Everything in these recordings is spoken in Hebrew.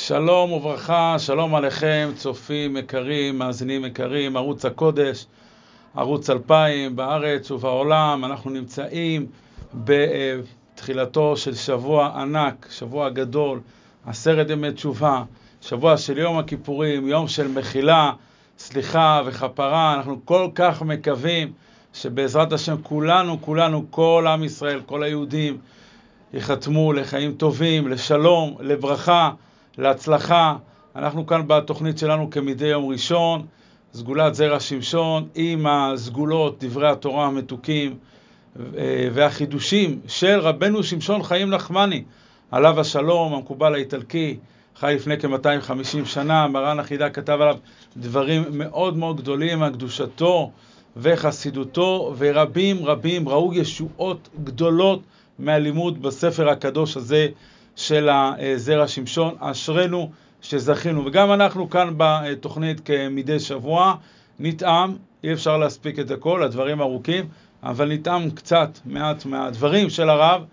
שלום וברכה, שלום עליכם, צופים יקרים, מאזינים יקרים, ערוץ הקודש, ערוץ 2000 בארץ ובעולם. אנחנו נמצאים בתחילתו של שבוע ענק, שבוע גדול, 10 ימי תשובה, שבוע של יום הכיפורים, יום של מחילה, סליחה וכפרה. אנחנו כל כך מקווים שבעזרת השם כולנו, כל עם ישראל, כל היהודים, יחתמו לחיים טובים, לשלום, לברכה, להצלחה. אנחנו כאן בתוכנית שלנו כמדי יום ראשון, סגולת זרע שמשון, עם הסגולות, דברי התורה המתוקים והחידושים של רבנו שמשון חיים נחמני, עליו השלום, המקובל האיטלקי, חי לפני כ-250 שנה. מרן החידה כתב עליו דברים מאוד מאוד גדולים, הקדושתו וחסידותו, ורבים רבים ראו ישועות גדולות מהלימוד בספר הקדוש הזה של זרע שמשון. אשרנו שזכינו. וגם אנחנו כאן בתוכנית כמדי שבוע נטעם, אי אפשר להספיק את הכל, הדברים ארוכים, אבל נטעם קצת, מעט מהדברים של הרב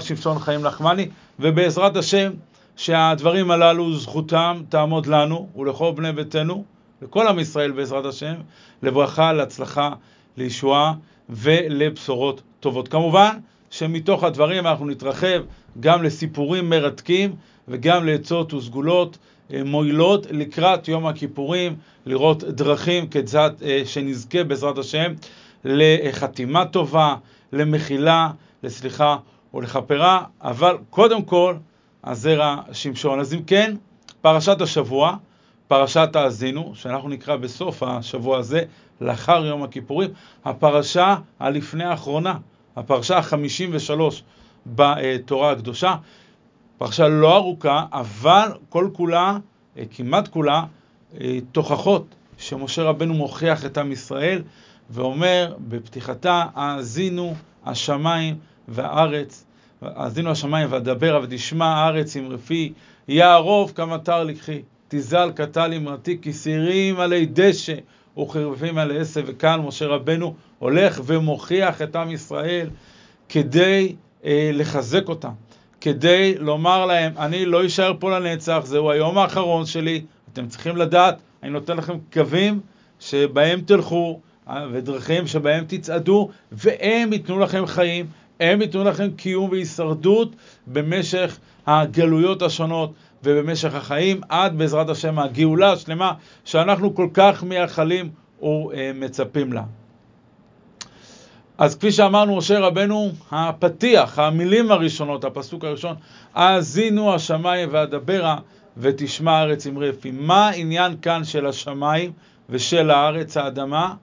שמשון חיים נחמני, ובעזרת השם שהדברים הללו זכותם תעמוד לנו ולכל בני ביתנו, לכל עם ישראל בעזרת השם, לברכה, להצלחה, לישועה ולבשורות טובות. כמובן שמתוך הדברים אנחנו נתרחב גם לסיפורים מרתקים וגם לעצות וסגולות מועילות לקראת יום הכיפורים, לראות דרכים כיצד שנזכה בעזרת השם לחתימה טובה, למחילה, לסליחה ולכפרה. אבל קודם כל הזרע שמשון. אז אם כן, פרשת השבוע, פרשת האזינו, שאנחנו נקרא בסוף השבוע הזה, לאחר יום הכיפורים, הפרשה הלפני האחרונה, הפרשה ה-53 בתורה הקדושה, פרשה לא ארוכה, אבל כל כולה, כמעט כולה, תוכחות שמשה רבנו מוכיח את עם ישראל, ואומר בפתיחתה, האזינו השמיים והארץ, האזינו השמיים והדברה ותשמע הארץ אמרפי, יערוב כמטר לקחי, תזל כתל אמרתי, כי סירים עלי דשא וחרפים עלי עשב. וכאן משה רבנו הולך ומוכיח את עם ישראל כדי לחזק אותם, כדי לומר להם, אני לא אשאר פה לנצח, זהו היום האחרון שלי, אתם צריכים לדעת, אני נותן לכם קווים שבהם תלכו ודרכים שבהם תצעדו, והם ייתנו לכם חיים, הם ייתנו לכם קיום והישרדות במשך הגלויות השונות ובמשך החיים, עד בעזרת השם הגאולה השלמה שאנחנו כל כך מייחלים ומצפים לה. אז כפי שאמרנו, משה רבנו, הפתיח, המילים הראשונות, הפסוק הראשון, האזינו השמיים והדברה ותשמע הארץ אמרי פי. מה העניין כאן של השמיים ושל הארץ, האדמה?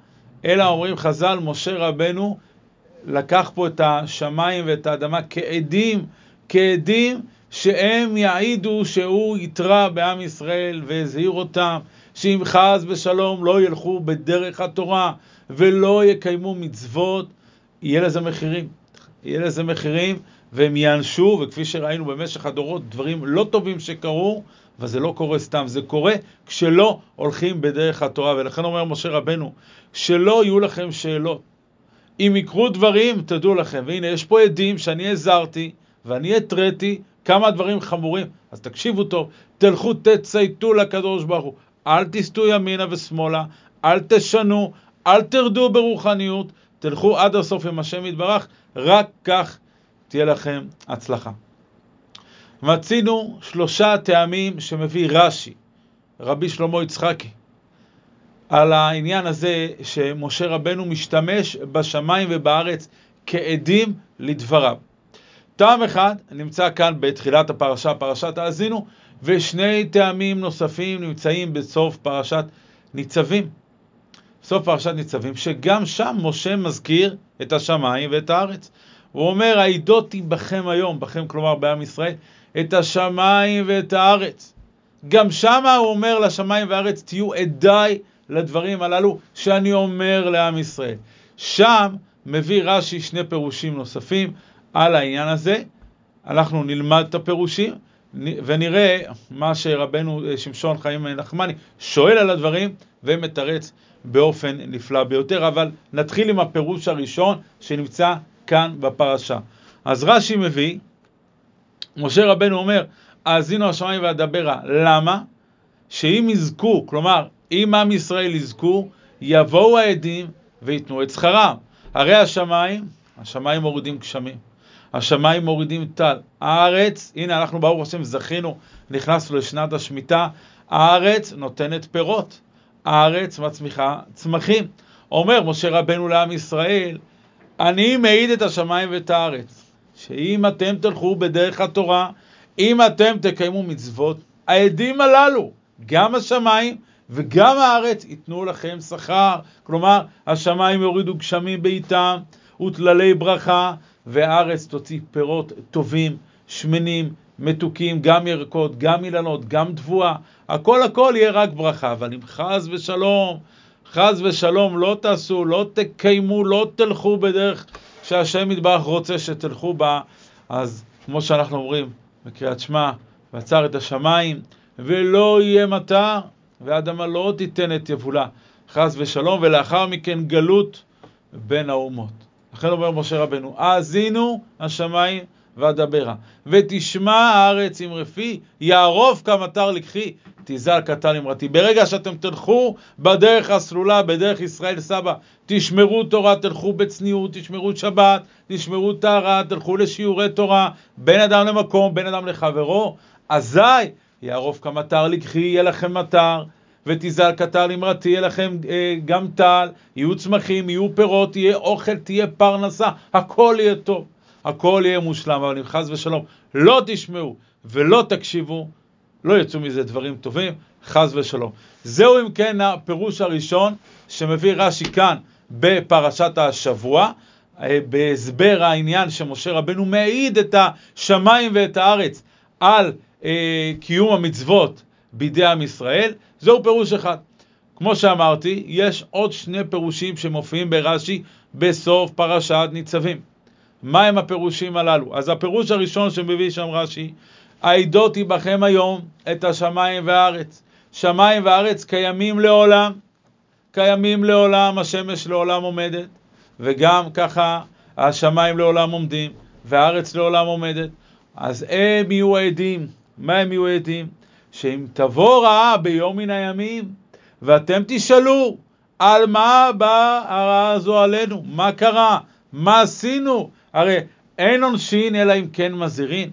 אלא אומרים חז"ל, משה רבנו לקח פה את השמיים ואת האדמה כעדים שהם יעידו שהוא יתרה בעם ישראל והזהיר אותם, שאם חס בשלום לא ילכו בדרך התורה ולא יקיימו מצוות, יהיה לזה מחירים. יהיה לזה מחירים, והם יענשו, וכפי שראינו במשך הדורות, דברים לא טובים שקרו, וזה לא קורה סתם, זה קורה כשלא הולכים בדרך התורה. ולכן אומר משה רבנו, שלא יהיו לכם שאלות. אם יקרו דברים, תדעו לכם. והנה, יש פה עדים שאני הזהרתי, ואני התרעתי כמה דברים חמורים. אז תקשיבו טוב, תלכו תצייתו לקדוש ברוך הוא. אל תסתו ימינה ושמאלה, אל תשנו, אל תרדו ברוחניות, תלכו עד הסוף עם השם יתברך, רק כך תהיה לכם הצלחה. מצינו 3 טעמים שמביא רש"י, רבי שלמה יצחקי, על העניין הזה שמשה רבנו משתמש בשמיים ובארץ כעדים לדבריו. טעם אחד נמצא כאן בתחילת הפרשה, פרשת האזינו, ו2 טעמים נוספים נמצאים בסוף פרשת ניצבים. בסוף פרשת ניצבים, שגם שם משה מזכיר את השמיים ואת הארץ. הוא אומר, העידותי בכם היום, בכם כלומר בעם ישראל, את השמיים ואת הארץ. גם שם הוא אומר לשמיים והארץ, תהיו עדיי לדברים הללו שאני אומר לעם ישראל. שם מביא רש"י 2 פירושים נוספים על העניין הזה. אנחנו נלמד את הפירושים ונראה מה שרבנו שמשון חיים נחמני שואל על הדברים ומתרץ באופן נפלא ביותר. אבל נתחיל עם הפירוש הראשון שנמצא כאן בפרשה. אז רש"י מביא, משה רבנו אומר, האזינו השמיים והדברה. למה? שאם יזכו, כלומר, אם עם ישראל יזכו, יבואו העדים ויתנו את שכרם. הרי השמיים מורידים גשמים, השמיים מורידים טל. הארץ, הנה אנחנו ברוך השם זכינו, נכנסנו לשנת השמיטה, הארץ נותנת פירות, הארץ מצמיחה צמחים. אומר משה רבנו לעם ישראל, אני מעיד את השמיים ואת הארץ, שאם אתם תלכו בדרך התורה, אם אתם תקיימו מצוות, העדים הללו, גם השמיים וגם הארץ ייתנו לכם שכר. כלומר, השמיים יורידו גשמים בעיתם וטללי ברכה, והארץ תוציא פירות טובים, שמנים, מתוקים, גם ירקות, גם אילנות, גם תבואה. הכל יהיה רק ברכה. אבל אם חז ושלום לא תעשו, לא תקיימו, לא תלכו בדרך שהשם יתברך רוצה שתלכו בה, אז כמו שאנחנו אומרים בקריאת שמע, ועצר את השמיים ולא יהיה מטר, והאדמה לא תיתן את יבולה, חס ושלום, ולאחר מכן גלות בין האומות. לכן אומר משה רבנו, האזינו השמיים ואדברה, ותשמע הארץ אמרפי, יערוב כמטר לקחי, תזל כתל אמרתי. ברגע שאתם תלכו בדרך הסלולה, בדרך ישראל סבא, תשמרו תורה, תלכו בצניעות, תשמרו שבת, תשמרו טהרה, תלכו לשיעורי תורה, בין אדם למקום, בין אדם לחברו, אזי יערוב כמטר לקחי, יהיה לכם מטר, ותזל כתל אמרתי, יהיה לכם גם טל, יהיו צמחים, יהיו פירות, יהיה אוכל, תהיה פרנסה, הכל יהיה טוב, הכל יהיה מושלם. אבל אם חס ושלום לא תשמעו ולא תקשיבו, לא יצאו מזה דברים טובים, חס ושלום. זהו אם כן הפירוש הראשון שמביא רש"י כאן בפרשת השבוע, בהסבר העניין שמשה רבנו מעיד את השמיים ואת הארץ על קיום המצוות בידי עם ישראל. זהו פירוש אחד. כמו שאמרתי, יש עוד שני פירושים שמופיעים ברש"י בסוף פרשת ניצבים. מה הם הפירושים הללו? אז הפירוש הראשון שמביא שם רש"י, העידותי בכם היום את השמיים והארץ. שמיים וארץ קיימים לעולם, קיימים לעולם, השמש לעולם עומדת, וגם ככה השמיים לעולם עומדים, והארץ לעולם עומדת. אז הם יהיו עדים. מה הם יהיו עדים? שאם תבוא רעה ביום מן הימים, ואתם תשאלו, על מה באה הרעה הזו עלינו? מה קרה? מה עשינו? הרי אין עונשין אלא אם כן מזהירין.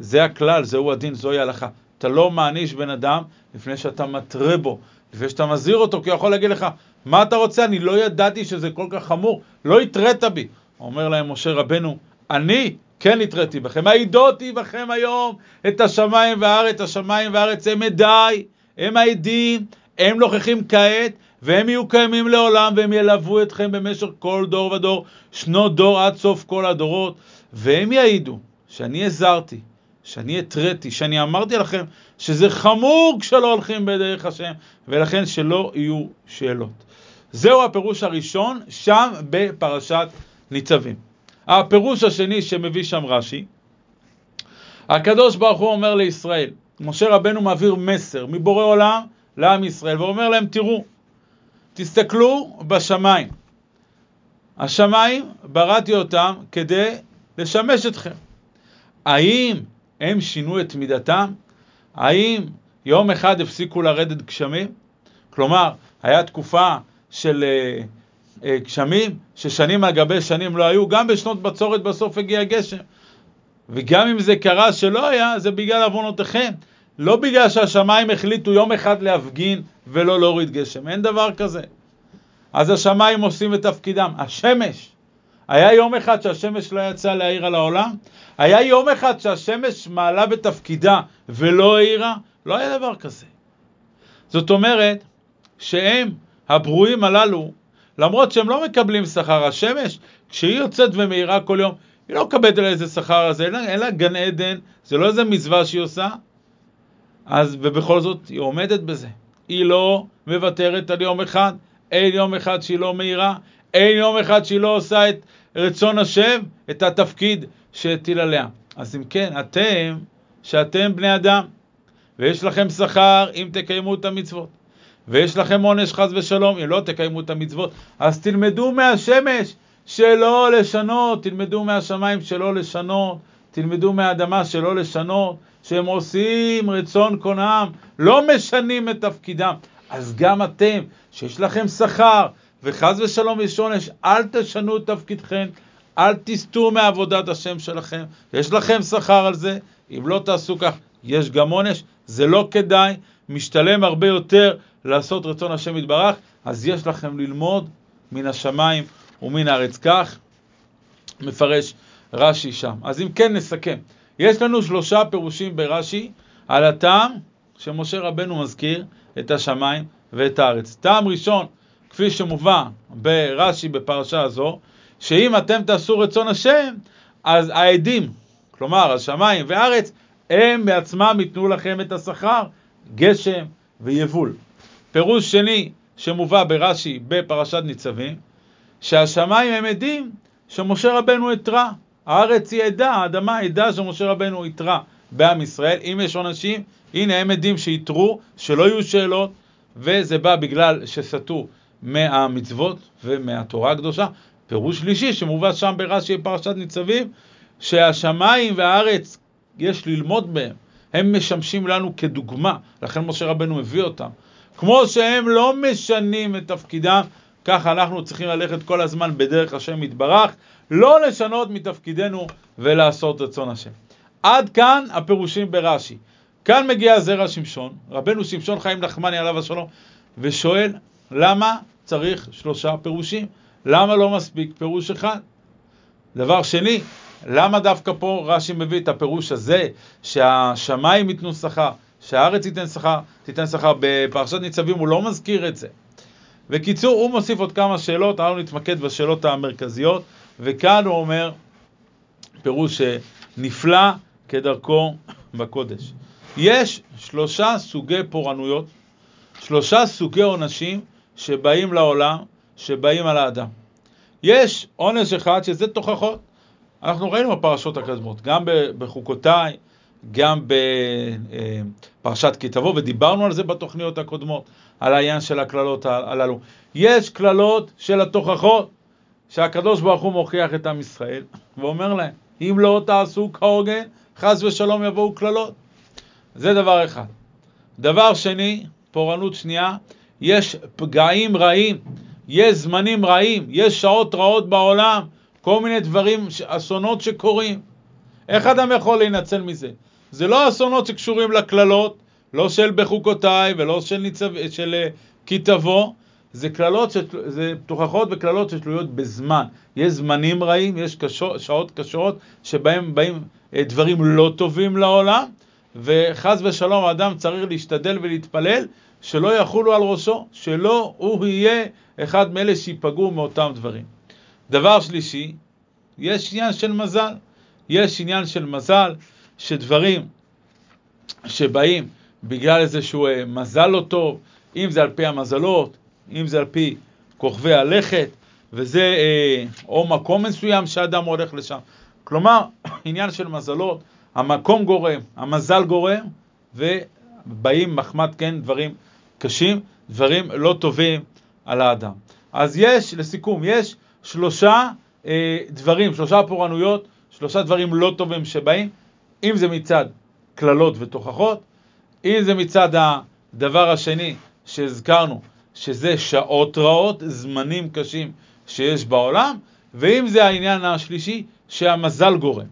זה הכלל, זהו הדין, זוהי ההלכה. אתה לא מעניש בן אדם לפני שאתה מתרה בו, לפני שאתה מזהיר אותו, כי הוא יכול להגיד לך, מה אתה רוצה? אני לא ידעתי שזה כל כך חמור, לא התראת בי. אומר להם משה רבנו, אני כן התראתי בכם, העידותי בכם היום את השמיים והארץ. השמיים והארץ הם עדיי, הם העדים, הם נוכחים כעת, והם יהיו קיימים לעולם, והם ילוו אתכם במשך כל דור ודור, שנות דור עד סוף כל הדורות, והם יעידו שאני הזהרתי, שאני התרתי, שאני אמרתי לכם שזה חמור כשלא הולכים בדרך השם, ולכן שלא יהיו שאלות. זהו הפירוש הראשון שם בפרשת ניצבים. הפירוש השני שמביא שם רש"י, הקדוש ברוך הוא אומר לישראל, משה רבנו מעביר מסר מבורא עולם לעם ישראל, ואומר להם, תראו, תסתכלו בשמיים. השמיים בראתי אותם כדי לשמש אתכם. האם הם שינו את מידתם? האם יום אחד הפסיקו לרדת גשמים? כלומר, היה תקופה של גשמים ששנים על גבי שנים לא היו, גם בשנות בצורת בסוף הגיע גשם. וגם אם זה קרה שלא היה, זה בגלל עוונותיכם. לא בגלל שהשמיים החליטו יום אחד להפגין ולא להוריד גשם. אין דבר כזה. אז השמיים עושים את תפקידם. השמש. היה יום אחד שהשמש לא יצאה להאיר על העולם? היה יום אחד שהשמש מעלה בתפקידה ולא העירה? לא היה דבר כזה. זאת אומרת שהם, הברואים הללו, למרות שהם לא מקבלים שכר, השמש, כשהיא יוצאת ומאירה כל יום, היא לא מקבלת לה איזה שכר הזה, אין לה גן עדן, זה לא איזה מצווה שהיא עושה, אז ובכל זאת היא עומדת בזה. היא לא מוותרת על יום אחד, אין יום אחד שהיא לא מאירה, אין יום אחד שהיא לא עושה את רצון השם, את התפקיד שהטיל עליה. אז אם כן, אתם, שאתם בני אדם, ויש לכם שכר אם תקיימו את המצוות, ויש לכם עונש חס ושלום אם לא תקיימו את המצוות, אז תלמדו מהשמש שלא לשנות, תלמדו מהשמיים שלא לשנות, תלמדו מהאדמה שלא לשנות, שהם עושים רצון קונם, לא משנים את תפקידם. אז גם אתם, שיש לכם שכר, וחז ושלום ושונש, אל תשנו את תפקידכם, אל תסתו מעבודת השם שלכם, יש לכם שכר על זה, אם לא תעשו כך, יש גם עונש, זה לא כדאי, משתלם הרבה יותר לעשות רצון השם יתברך, אז יש לכם ללמוד מן השמיים ומן הארץ, כך מפרש רש"י שם. אז אם כן נסכם, יש לנו 3 פירושים ברש"י, על הטעם שמשה רבנו מזכיר את השמיים ואת הארץ. טעם ראשון, כפי שמובא ברש"י בפרשה הזו, שאם אתם תעשו רצון השם, אז העדים, כלומר השמיים והארץ, הם בעצמם ייתנו לכם את השכר, גשם ויבול. פירוש שני שמובא ברש"י בפרשת ניצבים, שהשמיים הם עדים שמשה רבנו התרה, הארץ היא עדה, האדמה היא עדה שמשה רבנו התרה בעם ישראל. אם יש עונשים, הנה הם עדים שיתרו, שלא יהיו שאלות, וזה בא בגלל שסתו מהמצוות ומהתורה הקדושה. פירוש שלישי שמובא שם ברש"י בפרשת ניצבים, שהשמיים והארץ יש ללמוד בהם, הם משמשים לנו כדוגמה, לכן משה רבנו מביא אותם. כמו שהם לא משנים את תפקידם, כך אנחנו צריכים ללכת כל הזמן בדרך השם יתברך, לא לשנות מתפקידנו ולעשות רצון השם. עד כאן הפירושים ברש"י. כאן מגיע זרע שמשון, רבנו שמשון חיים נחמני עליו השלום, ושואל למה צריך 3 פירושים? למה לא מספיק פירוש אחד? דבר שני, למה דווקא פה רש"י מביא את הפירוש הזה, שהשמיים ייתנו שכר, שהארץ תיתן שכר, בפרשת ניצבים הוא לא מזכיר את זה. וקיצור, הוא מוסיף עוד כמה שאלות, אנחנו נתמקד בשאלות המרכזיות, וכאן הוא אומר פירוש נפלא כדרכו בקודש. יש 3 סוגי פורענויות, 3 סוגי עונשים שבאים לעולם, שבאים על האדם. יש עונש אחד שזה תוכחות, אנחנו ראינו בפרשות הקדמות, גם בחוקותיי, גם בפרשת כי תבוא, ודיברנו על זה בתוכניות הקודמות, על העניין של הכללות הללו. יש כללות של התוכחות, שהקדוש ברוך הוא מוכיח את עם ישראל, ואומר להם, אם לא תעשו כהוגן, חס ושלום יבואו כללות. זה דבר אחד. דבר שני, פורענות שנייה, יש פגעים רעים, יש זמנים רעים, יש שעות רעות בעולם, כל מיני דברים, אסונות שקורים. איך אדם יכול להינצל מזה? זה לא אסונות שקשורים לכללות, לא של בחוקותיי ולא של כי תבוא, זה כללות, זה תוכחות וכללות שתלויות בזמן. יש זמנים רעים, יש שעות קשות שבהם באים דברים לא טובים לעולם, וחס ושלום האדם צריך להשתדל ולהתפלל שלא יחולו על ראשו, שלא הוא יהיה אחד מאלה שיפגעו מאותם דברים. דבר שלישי, יש עניין של מזל. יש עניין של מזל, שדברים שבאים בגלל איזשהו מזל לא טוב, אם זה על פי המזלות, אם זה על פי כוכבי הלכת, וזה או מקום מסוים שאדם הולך לשם. כלומר, עניין של מזלות, המקום גורם, המזל גורם, ובאים מחמת כן דברים קשים, דברים לא טובים על האדם. אז יש, לסיכום, יש 3 דברים, 3 פורענויות, 3 דברים לא טובים שבאים, אם זה מצד כללות ותוכחות, אם זה מצד הדבר השני שהזכרנו, שזה שעות רעות, זמנים קשים שיש בעולם, ואם זה העניין השלישי, שהמזל גורם.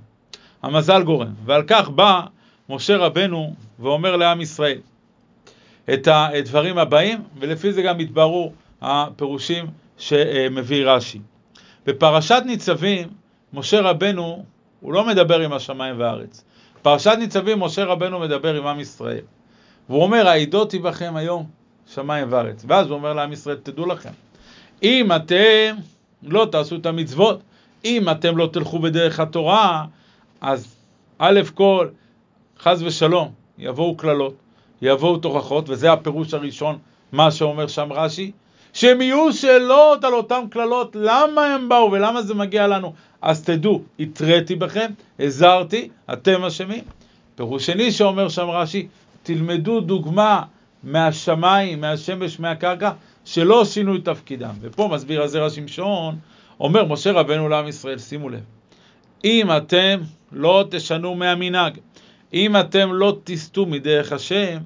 המזל גורם. ועל כך בא משה רבנו ואומר לעם ישראל את הדברים הבאים, ולפי זה גם התבררו הפירושים שמביא רש"י. בפרשת ניצבים, משה רבנו, הוא לא מדבר עם השמיים והארץ. בפרשת ניצבים, משה רבנו מדבר עם עם ישראל. והוא אומר, העידות היא בכם היום, שמיים וארץ. ואז הוא אומר לעם ישראל, תדעו לכם, אם אתם לא תעשו את המצוות, אם אתם לא תלכו בדרך התורה, אז א' כל, חס ושלום, יבואו כללות, יבואו תוכחות, וזה הפירוש הראשון, מה שאומר שם רש"י, שהם יהיו שאלות על אותם כללות, למה הם באו ולמה זה מגיע לנו. אז תדעו, התראיתי בכם, הזהרתי, אתם אשמים. פירוש שני שאומר שם רש"י, תלמדו דוגמה מהשמיים, מהשמש, מהקרקע, שלא שינו את תפקידם. ופה מסביר הזרע שמשון, אומר משה רבנו לעם ישראל, שימו לב, אם אתם לא תשנו מהמנהג, אם אתם לא תסתו מדרך השם,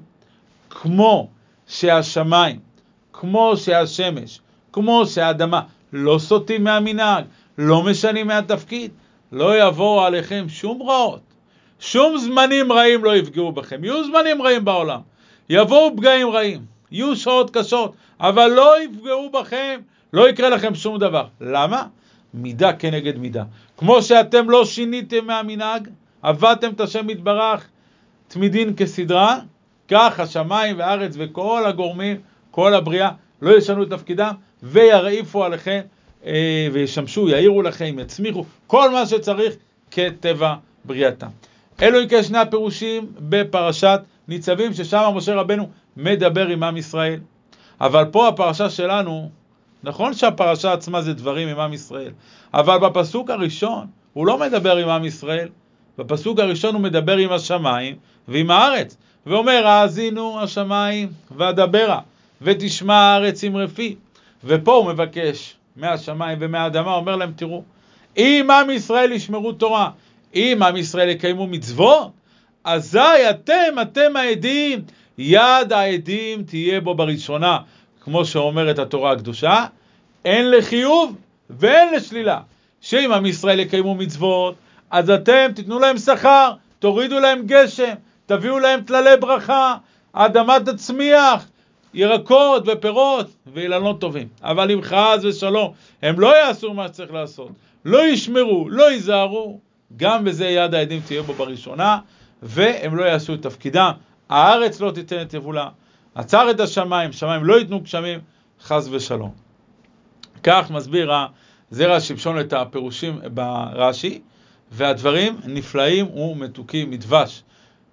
כמו שהשמיים, כמו שהשמש, כמו שהאדמה, לא סוטים מהמנהג, לא משנים מהתפקיד, לא יבואו עליכם שום רעות, שום זמנים רעים לא יפגעו בכם. יהיו זמנים רעים בעולם, יבואו פגעים רעים, יהיו שעות קשות, אבל לא יפגעו בכם, לא יקרה לכם שום דבר. למה? מידה כנגד מידה. כמו שאתם לא שיניתם מהמנהג, עבדתם את השם יתברך תמידין כסדרה, כך השמיים והארץ וכל הגורמים, כל הבריאה, לא ישנו את תפקידם, וירעיפו עליכם, וישמשו, יעירו לכם, יצמיחו, כל מה שצריך כטבע בריאתם. אלו יקרה שני הפירושים בפרשת ניצבים, ששם משה רבנו מדבר עם עם ישראל. אבל פה הפרשה שלנו, נכון שהפרשה עצמה זה דברים עם עם ישראל, אבל בפסוק הראשון הוא לא מדבר עם עם ישראל, בפסוק הראשון הוא מדבר עם השמיים ועם הארץ, ואומר, האזינו השמיים והדברה, ותשמע הארץ עם רפי. ופה הוא מבקש מהשמיים ומהאדמה, אומר להם, תראו, אם עם ישראל ישמרו תורה, אם עם ישראל יקיימו מצוות, אזי אתם העדים, יד העדים תהיה בו בראשונה, כמו שאומרת התורה הקדושה, אין לחיוב ואין לשלילה. שאם עם ישראל יקיימו מצוות, אז אתם תיתנו להם שכר, תורידו להם גשם, תביאו להם תללי ברכה, האדמה תצמיח, ירקות ופירות ואילנות טובים. אבל אם חס ושלום, הם לא יעשו מה שצריך לעשות, לא ישמרו, לא יזהרו, גם בזה יד העדים תהיה בו בראשונה, והם לא יעשו את תפקידם, הארץ לא תיתן את יבולה, עצר את השמיים, שמיים לא ייתנו גשמים, חס ושלום. כך מסביר זרע שמשון את הפירושים ברש"י, והדברים נפלאים ומתוקים מדבש.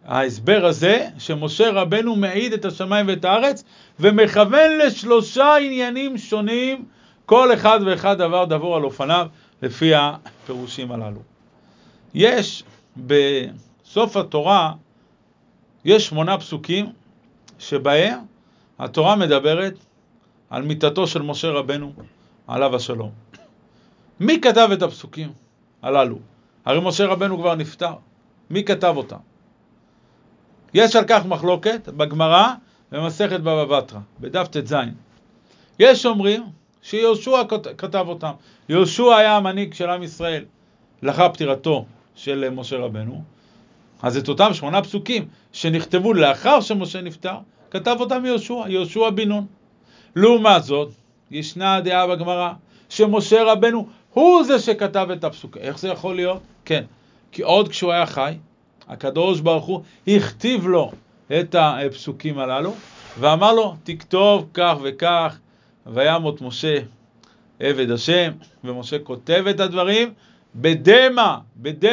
ההסבר הזה שמשה רבנו מעיד את השמיים ואת הארץ, ומכוון לשלושה עניינים שונים, כל אחד ואחד דבר דבור על אופניו, לפי הפירושים הללו. יש בסוף התורה, יש 8 פסוקים שבהם התורה מדברת על מיתתו של משה רבנו עליו השלום. מי כתב את הפסוקים הללו? הרי משה רבנו כבר נפטר, מי כתב אותם? יש על כך מחלוקת בגמרא במסכת בבא בתרא בדף ט"ז. יש אומרים שיהושע כתב אותם, יהושע היה המנהיג של עם ישראל לאחר פטירתו של משה רבנו. אז את אותם 8 פסוקים שנכתבו לאחר שמשה נפטר, כתב אותם יהושע בן נון. לעומת זאת, ישנה דעה בגמרא שמשה רבנו הוא זה שכתב את הפסוקים. איך זה יכול להיות? כן, כי עוד כשהוא היה חי, הקדוש ברוך הוא הכתיב לו את הפסוקים הללו, ואמר לו, תכתוב כך וכך, וימות משה עבד השם, ומשה כותב את הדברים, בדמה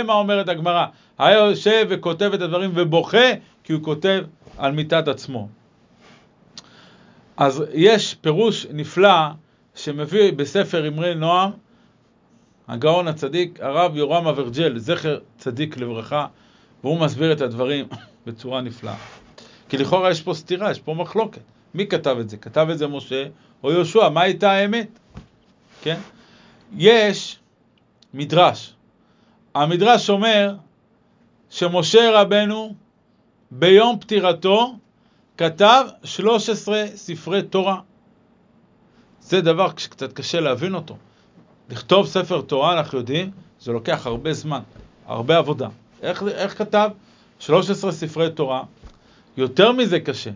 אומרת הגמרא, היה יושב וכותב את הדברים ובוכה, כי הוא כותב על מיתת עצמו. אז יש פירוש נפלא שמביא בספר אמרי נועם, הגאון הצדיק, הרב יורם אברג'ל, זכר צדיק לברכה, והוא מסביר את הדברים בצורה נפלאה. כי לכאורה יש פה סתירה, יש פה מחלוקת. מי כתב את זה? כתב את זה משה או יהושע? מה הייתה האמת? כן? יש מדרש. המדרש אומר שמשה רבנו ביום פטירתו כתב 13 ספרי תורה. זה דבר שקצת קשה להבין אותו. לכתוב ספר תורה, אנחנו יודעים, זה לוקח הרבה זמן, הרבה עבודה. איך כתב 13 ספרי תורה? יותר מזה קשה.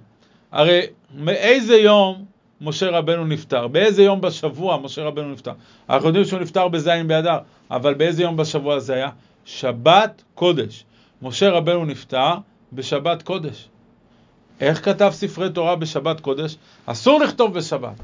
הרי מאיזה יום משה רבנו נפטר? באיזה יום בשבוע משה רבנו נפטר? אנחנו יודעים שהוא נפטר בזין באדר, אבל באיזה יום בשבוע זה היה? שבת קודש. משה רבנו נפטר בשבת קודש. איך כתב ספרי תורה בשבת קודש? אסור לכתוב בשבת.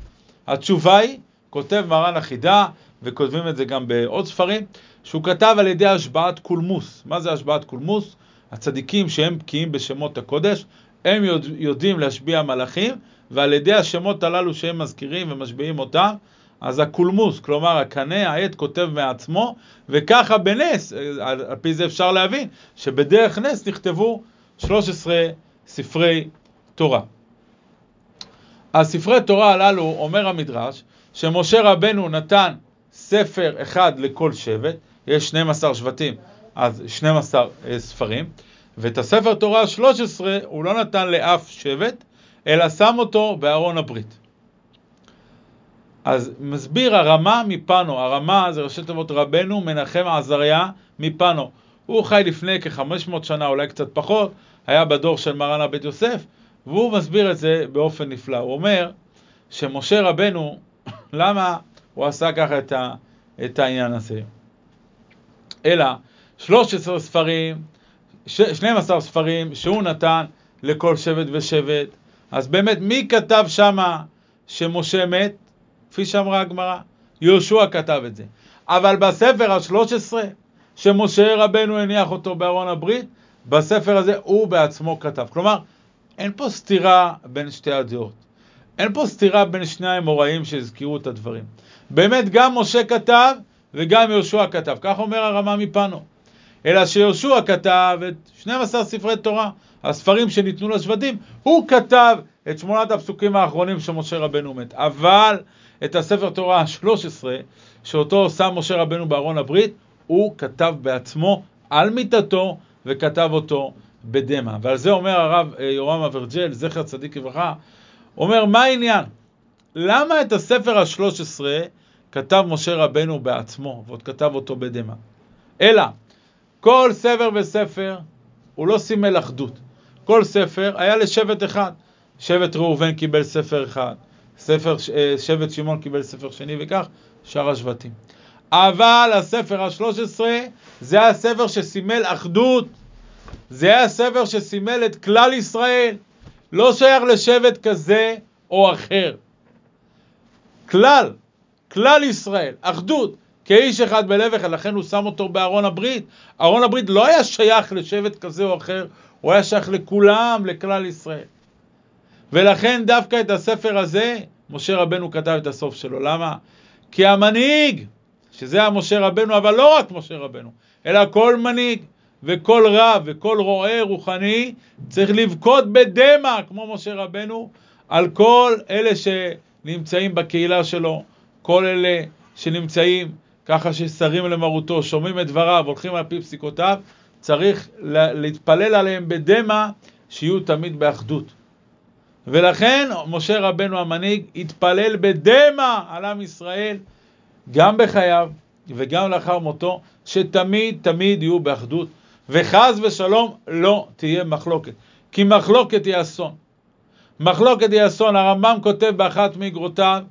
התשובה היא, כותב מרן החידה, וכותבים את זה גם בעוד ספרים, שהוא כתב על ידי השבעת קולמוס. מה זה השבעת קולמוס? הצדיקים שהם בקיאים בשמות הקודש, הם יודעים להשביע מלאכים, ועל ידי השמות הללו שהם מזכירים ומשביעים אותם, אז הקולמוס, כלומר הקנה, העט, כותב מעצמו, וככה בנס, על פי זה אפשר להבין, שבדרך נס נכתבו 13 ספרי תורה. הספרי תורה הללו, אומר המדרש, שמשה רבנו נתן ספר אחד לכל שבט, יש 12 שבטים, אז 12 ספרים, ואת הספר תורה ה-13 הוא לא נתן לאף שבט, אלא שם אותו בארון הברית. אז מסביר הרמה מפנו, הרמה זה ראשי תיבות רבנו מנחם עזריה מפנו. הוא חי לפני כ-500 שנה, אולי קצת פחות, היה בדור של מרן הבית יוסף, והוא מסביר את זה באופן נפלא. הוא אומר שמשה רבנו, למה הוא עשה ככה את העניין הזה? אלא 13 ספרים, 12 ספרים שהוא נתן לכל שבט ושבט. אז באמת מי כתב שמה שמשה מת? כפי שאמרה הגמרא, יהושע כתב את זה. אבל בספר ה-13 שמשה רבנו הניח אותו בארון הברית, בספר הזה הוא בעצמו כתב. כלומר, אין פה סתירה בין שתי הדעות. אין פה סתירה בין שני האמוראים שהזכירו את הדברים. באמת גם משה כתב וגם יהושע כתב. כך אומר הרמה מפנו. אלא שיהושע כתב את 12 ספרי תורה, הספרים שניתנו לשבטים, הוא כתב את 8 הפסוקים האחרונים שמשה רבנו מת. אבל את הספר תורה ה-13, שאותו שם משה רבנו בארון הברית, הוא כתב בעצמו על מיטתו וכתב אותו בדמה. ועל זה אומר הרב יורם אברג'ל, זכר צדיק לברכה, אומר מה העניין? למה את הספר ה-13 כתב משה רבנו בעצמו ועוד כתב אותו בדמה? אלא, כל ספר וספר הוא לא סימל אחדות. כל ספר היה לשבט אחד. שבט ראובן קיבל ספר אחד. שבט שמעון קיבל ספר שני וכך, שאר השבטים. אבל הספר ה-13 זה היה ספר שסימל אחדות, זה היה ספר שסימל את כלל ישראל, לא שייך לשבט כזה או אחר. כלל ישראל, אחדות, כאיש אחד בלב אחד, לכן הוא שם אותו בארון הברית. ארון הברית לא היה שייך לשבט כזה או אחר, הוא היה שייך לכולם, לכלל ישראל. ולכן דווקא את הספר הזה, משה רבנו כתב את הסוף שלו. למה? כי המנהיג, שזה היה משה רבנו, אבל לא רק משה רבנו, אלא כל מנהיג וכל רב וכל רועה רוחני, צריך לבכות בדמע, כמו משה רבנו, על כל אלה שנמצאים בקהילה שלו, כל אלה שנמצאים ככה ששרים למרותו, שומעים את דבריו, הולכים על פי פסיקותיו, צריך להתפלל עליהם בדמע, שיהיו תמיד באחדות. ולכן משה רבנו המנהיג התפלל בדמע על עם ישראל, גם בחייו וגם לאחר מותו, שתמיד תמיד יהיו באחדות, וחז ושלום לא תהיה מחלוקת, כי מחלוקת היא אסון. מחלוקת היא אסון. הרמב"ם כותב באחת מאגרותיו,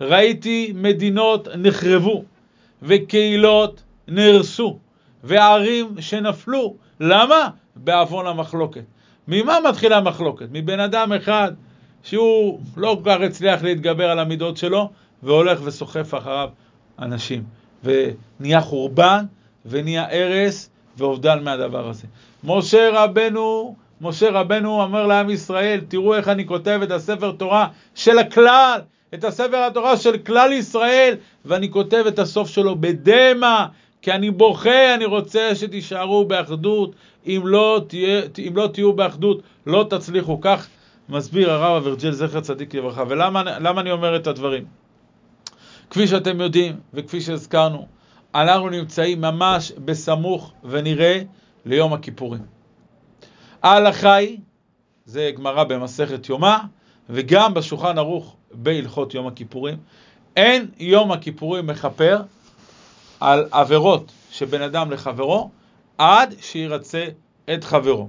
ראיתי מדינות נחרבו וקהילות נהרסו וערים שנפלו. למה? בעוון המחלוקת. ממה מתחילה מחלוקת? מבן אדם אחד שהוא לא כל כך הצליח להתגבר על המידות שלו, והולך וסוחף אחריו אנשים, ונהיה חורבן, ונהיה הרס, ואובדל מהדבר הזה. משה רבנו אומר לעם ישראל, תראו איך אני כותב את הספר תורה של הכלל, את הספר התורה של כלל ישראל, ואני כותב את הסוף שלו בדמע, כי אני בוכה, אני רוצה שתישארו באחדות, אם לא תהיו באחדות, לא תצליחו. כך מסביר הרב אברג'ל זכר צדיק לברכה. ולמה אני אומר את הדברים? כפי שאתם יודעים, וכפי שהזכרנו, אנחנו נמצאים ממש בסמוך ונראה ליום הכיפורים. ההלכה היא, זה גמרא במסכת יומא, וגם בשולחן ערוך בהלכות יום הכיפורים, אין יום הכיפורים מכפר על עבירות שבין אדם לחברו, עד שירצה את חברו.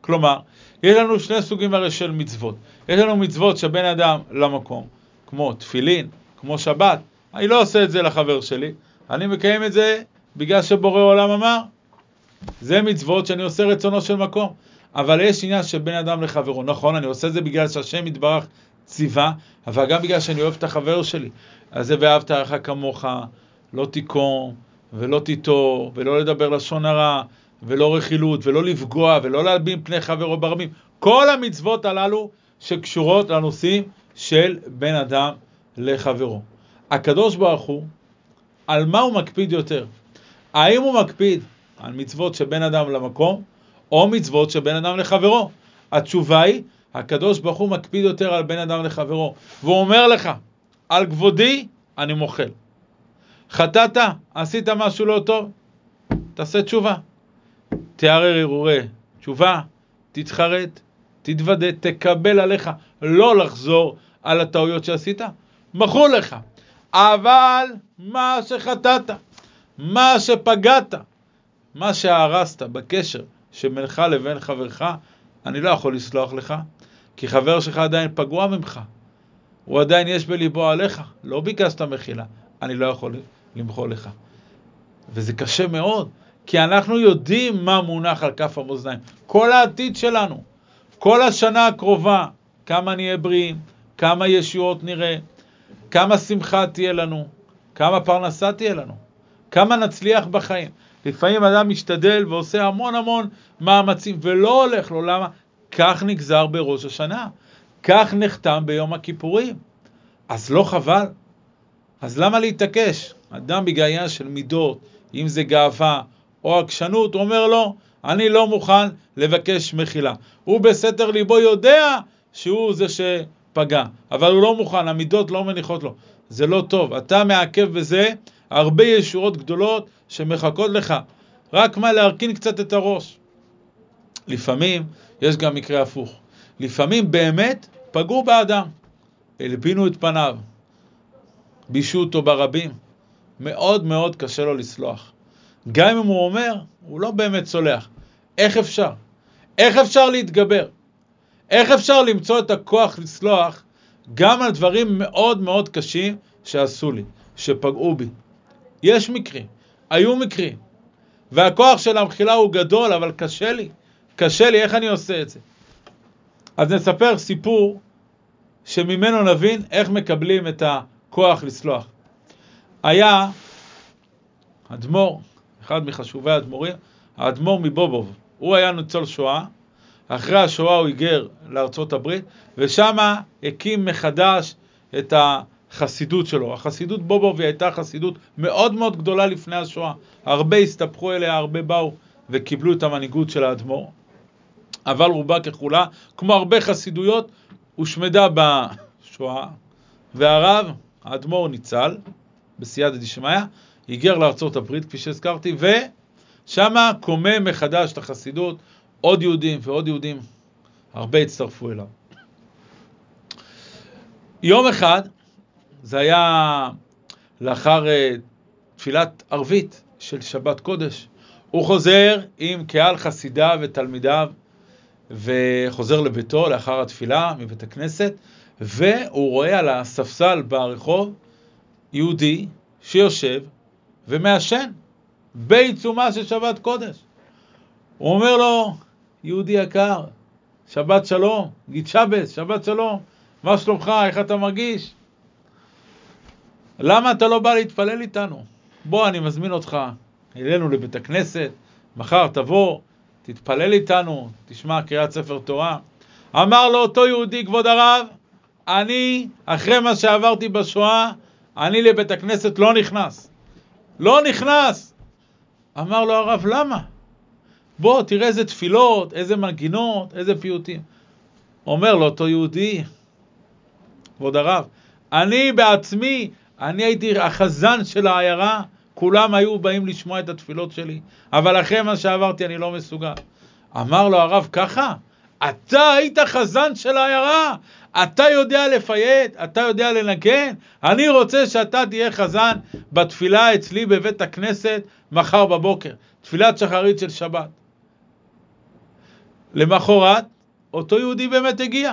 כלומר, יש לנו שני סוגים הרי של מצוות. יש לנו מצוות שבין אדם למקום, כמו תפילין, כמו שבת. אני לא עושה את זה לחבר שלי, אני מקיים את זה בגלל שבורא עולם אמר. זה מצוות שאני עושה רצונו של מקום. אבל יש עניין שבין אדם לחברו. נכון, אני עושה את זה בגלל שהשם יתברך ציווה, אבל גם בגלל שאני אוהב את החבר שלי. אז זה ואהבת ערך כמוך, לא תיקום, ולא תיתור, ולא לדבר לשון הרע, ולא רכילות, ולא לפגוע, ולא להלבין פני חברו ברבים. כל המצוות הללו שקשורות לנושאים של בן אדם לחברו. הקדוש ברוך הוא, על מה הוא מקפיד יותר? האם הוא מקפיד על מצוות שבין אדם למקום, או מצוות שבין אדם לחברו? התשובה היא, הקדוש ברוך הוא מקפיד יותר על בן אדם לחברו. והוא אומר לך, על כבודי אני מוחל. חטאת, עשית משהו לא טוב, תעשה תשובה. תערר הרהורי תשובה, תתחרט, תתוודא, תקבל עליך, לא לחזור על הטעויות שעשית. מחול לך. אבל מה שחטאת, מה שפגעת, מה שהרסת בקשר שבינך לבין חברך, אני לא יכול לסלוח לך, כי חבר שלך עדיין פגוע ממך. הוא עדיין יש בליבו עליך, לא ביקשת מחילה, אני לא יכול למחול לך. וזה קשה מאוד, כי אנחנו יודעים מה מונח על כף המאזניים. כל העתיד שלנו, כל השנה הקרובה, כמה נהיה בריאים, כמה ישועות נראה, כמה שמחה תהיה לנו, כמה פרנסה תהיה לנו, כמה נצליח בחיים. לפעמים אדם משתדל ועושה המון המון מאמצים, ולא הולך לו, למה? כך נגזר בראש השנה, כך נחתם ביום הכיפורים. אז לא חבל? אז למה להתעקש? אדם בגאיה של מידות, אם זה גאווה או עקשנות, הוא אומר לו, אני לא מוכן לבקש מחילה. הוא בסתר ליבו יודע שהוא זה שפגע, אבל הוא לא מוכן, המידות לא מניחות לו. זה לא טוב, אתה מעכב בזה הרבה ישורות גדולות שמחכות לך. רק מה, להרכין קצת את הראש. לפעמים יש גם מקרה הפוך. לפעמים באמת פגעו באדם, הלבינו את פניו, בישו אותו ברבים, מאוד מאוד קשה לו לסלוח. גם אם הוא אומר, הוא לא באמת סולח. איך אפשר? איך אפשר להתגבר? איך אפשר למצוא את הכוח לסלוח גם על דברים מאוד מאוד קשים שעשו לי, שפגעו בי? יש מקרים, היו מקרים, והכוח של המחילה הוא גדול, אבל קשה לי. קשה לי, איך אני עושה את זה? אז נספר סיפור שממנו נבין איך מקבלים את הכוח לסלוח. היה אדמור, אחד מחשובי האדמורים, האדמור מבובוב. הוא היה ניצול שואה, אחרי השואה הוא היגר לארצות הברית, ושם הקים מחדש את החסידות שלו. החסידות בובוב היא הייתה חסידות מאוד מאוד גדולה לפני השואה. הרבה הסתפחו אליה, הרבה באו וקיבלו את המנהיגות של האדמור. אבל רובה ככולה, כמו הרבה חסידויות, הושמדה בשואה, והרב, האדמור ניצל, בסייעתא דשמיא, היגר לארצות הברית, כפי שהזכרתי, ושם קומם מחדש את החסידות, עוד יהודים ועוד יהודים, הרבה הצטרפו אליו. יום אחד, זה היה לאחר תפילת ערבית של שבת קודש, הוא חוזר עם קהל חסידיו ותלמידיו, וחוזר לביתו לאחר התפילה מבית הכנסת, והוא רואה על הספסל ברחוב יהודי שיושב ומעשן בעיצומה של שבת קודש. הוא אומר לו, יהודי יקר, שבת שלום, גיד שבס, שבת שלום, מה שלומך, איך אתה מרגיש? למה אתה לא בא להתפלל איתנו? בוא, אני מזמין אותך אלינו לבית הכנסת, מחר תבוא, תתפלל איתנו, תשמע קריאת ספר תורה. אמר לו אותו יהודי, כבוד הרב, אני, אחרי מה שעברתי בשואה, אני לבית הכנסת לא נכנס. לא נכנס! אמר לו הרב, למה? בוא, תראה איזה תפילות, איזה מנגינות, איזה פיוטים. אומר לו אותו יהודי, כבוד הרב, אני בעצמי, אני הייתי החזן של העיירה, כולם היו באים לשמוע את התפילות שלי, אבל אחרי מה שעברתי אני לא מסוגל. אמר לו הרב, ככה? אתה היית חזן של העיירה, אתה יודע לפייט, אתה יודע לנגן, אני רוצה שאתה תהיה חזן בתפילה אצלי בבית הכנסת מחר בבוקר, תפילת שחרית של שבת. למחרת, אותו יהודי באמת הגיע,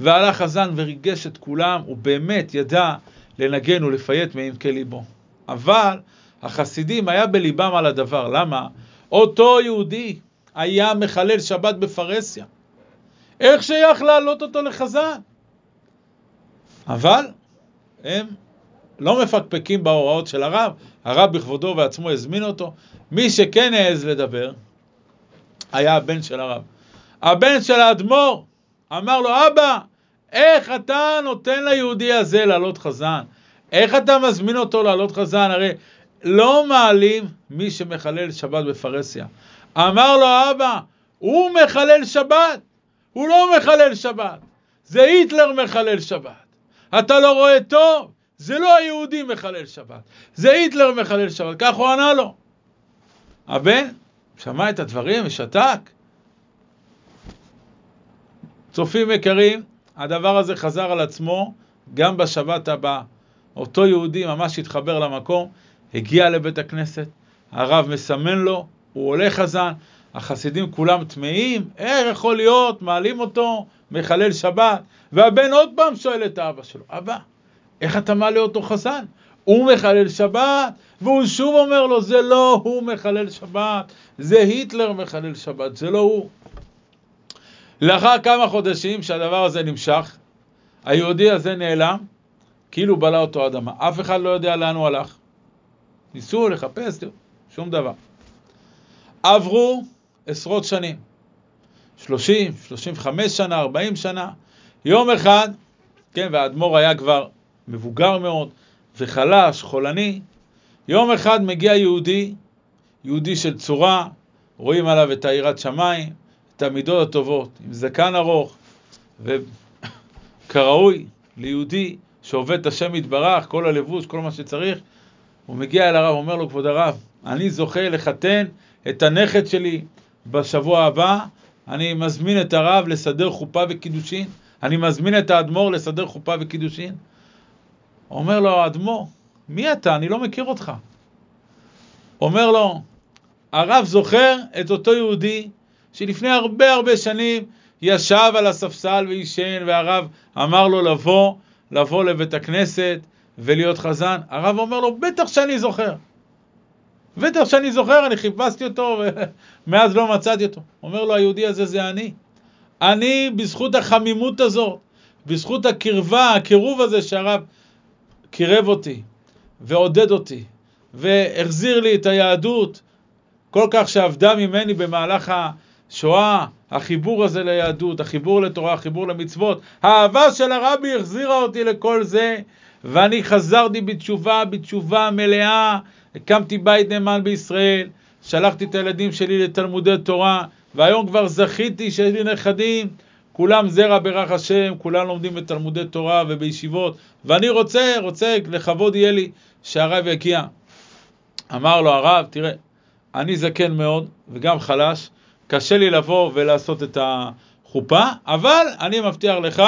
ועלה חזן וריגש את כולם, הוא באמת ידע לנגן ולפייט מעמקי ליבו. אבל החסידים היה בליבם על הדבר. למה? אותו יהודי היה מחלל שבת בפרסיה. איך שייך להעלות אותו לחזן? אבל הם לא מפקפקים בהוראות של הרב. הרב בכבודו ועצמו הזמין אותו. מי שכן העז לדבר היה הבן של הרב. הבן של האדמור אמר לו, אבא, איך אתה נותן ליהודי הזה להעלות חזן? איך אתה מזמין אותו לעלות חזן? הרי לא מעלים מי שמחלל שבת בפרסיה. אמר לו אבא, הוא מחלל שבת. הוא לא מחלל שבת. זה היטלר מחלל שבת. אתה לא רואה טוב? זה לא היהודי מחלל שבת. זה היטלר מחלל שבת. כך הוא ענה לו. הבן שמע את הדברים ושתק. צופים יקרים, הדבר הזה חזר על עצמו גם בשבת הבאה. אותו יהודי ממש התחבר למקום, הגיע לבית הכנסת, הרב מסמן לו, הוא עולה חזן, החסידים כולם תמאים, איך יכול להיות, מעלים אותו, מחלל שבת, והבן עוד פעם שואל את האבא שלו, אבא, איך אתה מעלה אותו חזן? הוא מחלל שבת, והוא שוב אומר לו, זה לא הוא מחלל שבת, זה היטלר מחלל שבת, זה לא הוא. לאחר כמה חודשים שהדבר הזה נמשך, היהודי הזה נעלם, כאילו בלע אותו אדמה. אף אחד לא יודע לאן הוא הלך. ניסו לחפש, שום דבר. עברו עשרות שנים, 30, 35 שנה, 40 שנה. יום אחד, כן, והאדמו"ר היה כבר מבוגר מאוד, וחלש, חולני. יום אחד מגיע יהודי, יהודי של צורה, רואים עליו את העירת שמיים, את המידות הטובות, עם זקן ארוך, וכראוי ליהודי שעובד את השם יתברך, כל הלבוש, כל מה שצריך. הוא מגיע אל הרב, אומר לו, כבוד הרב, אני זוכה לחתן את הנכד שלי בשבוע הבא, אני מזמין את הרב לסדר חופה וקידושין, אני מזמין את האדמו"ר לסדר חופה וקידושין. אומר לו האדמו"ר, מי אתה? אני לא מכיר אותך. אומר לו, הרב זוכר את אותו יהודי שלפני הרבה שנים ישב על הספסל וישן, והרב אמר לו לבוא לבית הכנסת ולהיות חזן. הרב אומר לו, בטח שאני זוכר, אני חיפשתי אותו ומאז לא מצאתי אותו. אומר לו, היהודי הזה זה אני בזכות החמימות הזאת, בזכות הקרבה, הקירוב הזה שהרב קירב אותי ועודד אותי והחזיר לי את היהדות, כל כך שעבדה ממני במהלך השואה, החיבור הזה ליהדות, החיבור לתורה, החיבור למצוות, האהבה של הרבי החזירה אותי לכל זה, ואני חזרתי בתשובה מלאה, הקמתי בית נאמן בישראל, שלחתי את הילדים שלי לתלמודי תורה, והיום כבר זכיתי שיש לי נכדים, כולם זרע ברך השם, כולם לומדים בתלמודי תורה ובישיבות, ואני רוצה, לכבוד יהיה לי שהרב יגיע. אמר לו הרב, תראה, אני זקן מאוד וגם חלש, קשה לי לבוא ולעשות את החופה, אבל אני מבטיח לך,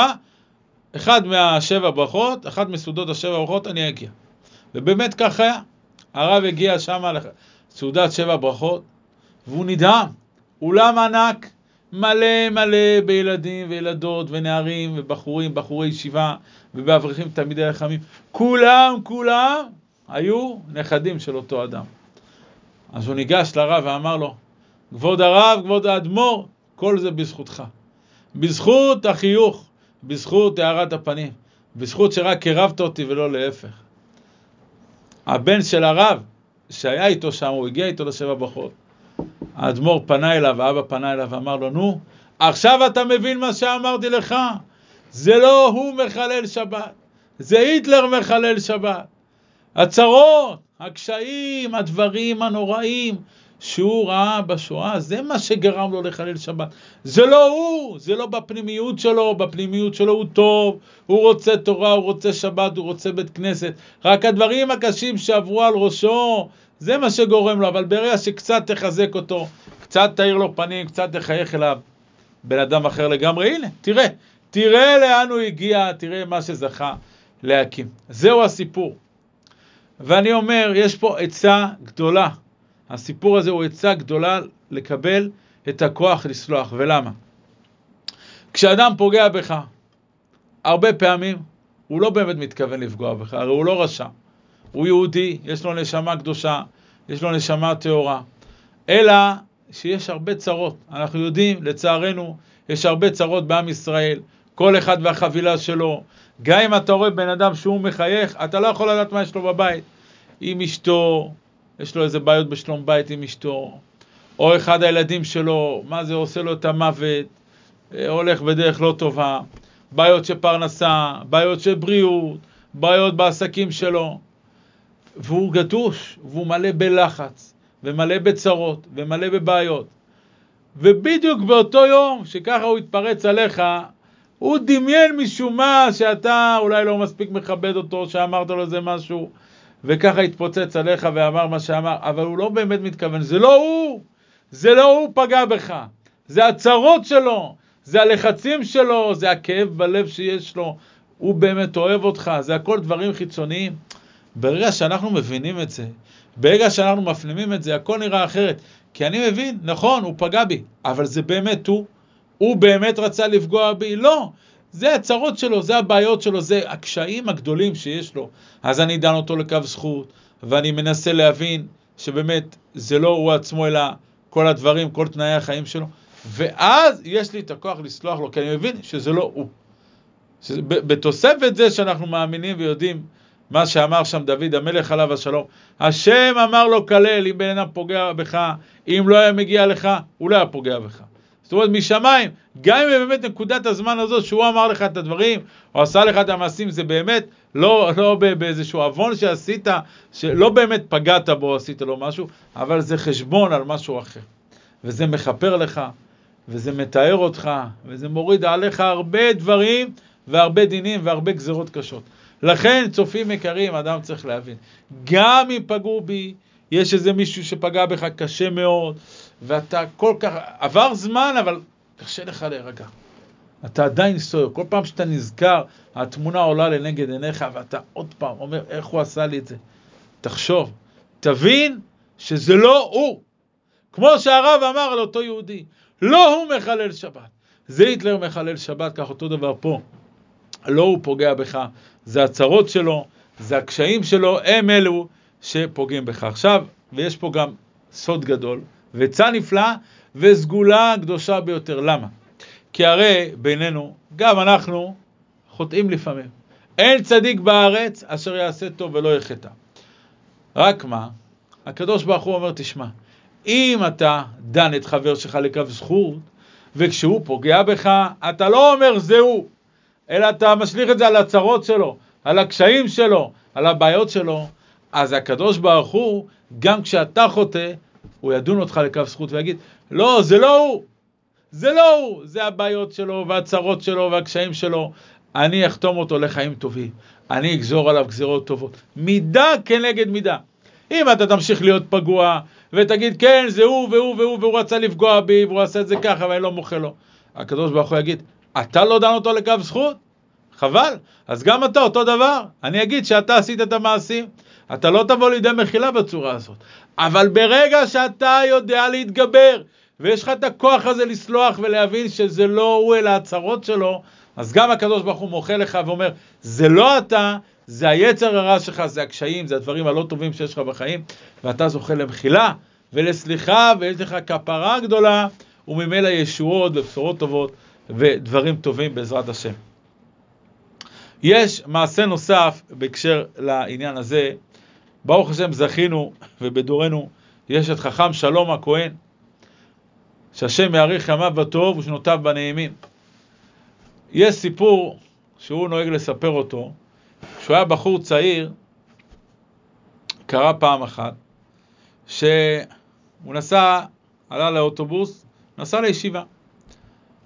אחת מסעודות השבע ברכות, אני אגיע. ובאמת כך היה. הרב הגיע שם לסעודת שבע ברכות, והוא נדהם. אולם ענק, מלא בילדים וילדות ונערים ובחורים, בחורי ישיבה ובאברכים תלמידי חכמים. כולם היו נכדים של אותו אדם. אז הוא ניגש לרב ואמר לו, כבוד הרב, כבוד האדמו"ר, כל זה בזכותך. בזכות החיוך, בזכות הארת הפנים, בזכות שרק הרבת אותי ולא להפך. הבן של הרב, שהיה איתו שם, הוא הגיע איתו לשבע ברכות. האדמו"ר פנה אליו, האבא פנה אליו ואמר לו, נו, עכשיו אתה מבין מה שאמרתי לך? זה לא הוא מחלל שבת, זה היטלר מחלל שבת. הצרות, הקשיים, הדברים הנוראים שהוא ראה בשואה, זה מה שגרם לו לחלל שבת. זה לא הוא, זה לא בפנימיות שלו הוא טוב, הוא רוצה תורה, הוא רוצה שבת, הוא רוצה בית כנסת. רק הדברים הקשים שעברו על ראשו, זה מה שגורם לו, אבל ברגע שקצת תחזק אותו, קצת תאיר לו פנים, קצת תחייך אליו, בן אדם אחר לגמרי, הנה, תראה לאן הוא הגיע, תראה מה שזכה להקים. זהו הסיפור. ואני אומר, יש פה עצה גדולה. הסיפור הזה הוא עצה גדולה לקבל את הכוח לסלוח. ולמה? כשאדם פוגע בך, הרבה פעמים הוא לא באמת מתכוון לפגוע בך, הרי הוא לא רשע. הוא יהודי, יש לו נשמה קדושה, יש לו נשמה טהורה. אלא שיש הרבה צרות. אנחנו יודעים, לצערנו, יש הרבה צרות בעם ישראל. כל אחד והחבילה שלו. גם אם אתה רואה בן אדם שהוא מחייך, אתה לא יכול לדעת מה יש לו בבית. עם אשתו, יש לו איזה בעיות בשלום בית עם אשתו, או אחד הילדים שלו, מה זה עושה לו את המוות, הולך בדרך לא טובה, בעיות של פרנסה, בעיות של בריאות, בעיות בעסקים שלו, והוא גדוש, והוא מלא בלחץ, ומלא בצרות, ומלא בבעיות. ובדיוק באותו יום שככה הוא התפרץ עליך, הוא דמיין משום מה שאתה אולי לא מספיק מכבד אותו, שאמרת לו זה משהו, וככה התפוצץ עליך ואמר מה שאמר, אבל הוא לא באמת מתכוון, זה לא הוא פגע בך, זה הצרות שלו, זה הלחצים שלו, זה הכאב בלב שיש לו, הוא באמת אוהב אותך, זה הכל דברים חיצוניים. ברגע שאנחנו מבינים את זה, ברגע שאנחנו מפנימים את זה, הכל נראה אחרת, כי אני מבין, נכון, הוא פגע בי, אבל זה באמת הוא באמת רצה לפגוע בי, לא, זה הצרות שלו, זה הבעיות שלו, זה הקשיים הגדולים שיש לו. אז אני דן אותו לקו זכות, ואני מנסה להבין שבאמת זה לא הוא עצמו, אלא כל הדברים, כל תנאי החיים שלו, ואז יש לי את הכוח לסלוח לו, כי אני מבין שזה לא הוא. בתוספת זה שאנחנו מאמינים ויודעים מה שאמר שם דוד המלך עליו השלום, השם אמר לו כלל, אם בן אדם פוגע בך, אם לא היה מגיע לך, הוא לא היה פוגע בך. זאת אומרת, משמיים, גם אם באמת נקודת הזמן הזו שהוא אמר לך את הדברים, או עשה לך את המעשים, זה באמת לא באיזשהו עוון שעשית, שלא באמת פגעת בו, עשית לו משהו, אבל זה חשבון על משהו אחר. וזה מחפר לך, וזה מתאר אותך, וזה מוריד עליך הרבה דברים, והרבה דינים, והרבה גזרות קשות. לכן, צופים יקרים, אדם צריך להבין, גם אם פגעו בי, יש איזה מישהו שפגע בך קשה מאוד, ואתה כל כך, עבר זמן, אבל קשה לך להירגע. אתה עדיין סוער, כל פעם שאתה נזכר, התמונה עולה לנגד עיניך, ואתה עוד פעם אומר, איך הוא עשה לי את זה? תחשוב, תבין שזה לא הוא. כמו שהרב אמר על אותו יהודי, לא הוא מחלל שבת. זה היטלר מחלל שבת, כך אותו דבר פה. לא הוא פוגע בך, זה הצרות שלו, זה הקשיים שלו, הם אלו שפוגעים בך. עכשיו, ויש פה גם סוד גדול, וצה נפלא וסגולה קדושה ביותר. למה? כי הרי בינינו, גם אנחנו חוטאים לפעמים. אין צדיק בארץ אשר יעשה טוב ולא יחטא. רק מה? הקדוש ברוך הוא אומר, תשמע, אם אתה דן את חבר שלך לקו זכות, וכשהוא פוגע בך, אתה לא אומר זהו, אלא אתה משליך את זה על הצרות שלו, על הקשיים שלו, על הבעיות שלו, אז הקדוש ברוך הוא, גם כשאתה חוטא, הוא ידון אותך לקו זכות ויגיד, לא, זה לא הוא, זה הבעיות שלו והצרות שלו והקשיים שלו, אני אחתום אותו לחיים טובים, אני אגזור עליו גזירות טובות, מידה כנגד מידה. אם אתה תמשיך להיות פגוע, ותגיד, כן, זה הוא והוא, והוא רצה לפגוע בי, והוא עשה את זה ככה, ואני לא מוכל לו, הקדוש ברוך הוא יגיד, אתה לא דן אותו לקו זכות? חבל, אז גם אתה אותו דבר, אני אגיד שאתה עשית את המעשים, אתה לא תבוא לידי מחילה בצורה הזאת, אבל ברגע שאתה יודע להתגבר, ויש לך את הכוח הזה לסלוח ולהבין שזה לא הוא אלא הצרות שלו, אז גם הקדוש ברוך הוא מוחה לך ואומר, זה לא אתה, זה היצר הרע שלך, זה הקשיים, זה הדברים הלא טובים שיש לך בחיים, ואתה זוכה למחילה ולסליחה, ויש לך כפרה גדולה, וממילא ישועות ובשורות טובות ודברים טובים בעזרת השם. יש מעשה נוסף בהקשר לעניין הזה, ברוך השם זכינו ובדורנו יש את חכם שלום הכהן, שהשם יאריך ימיו בטוב ושנותיו בנעימים. יש סיפור שהוא נוהג לספר אותו, כשהוא היה בחור צעיר, קרה פעם אחת, שהוא עלה לאוטובוס, נסע לישיבה.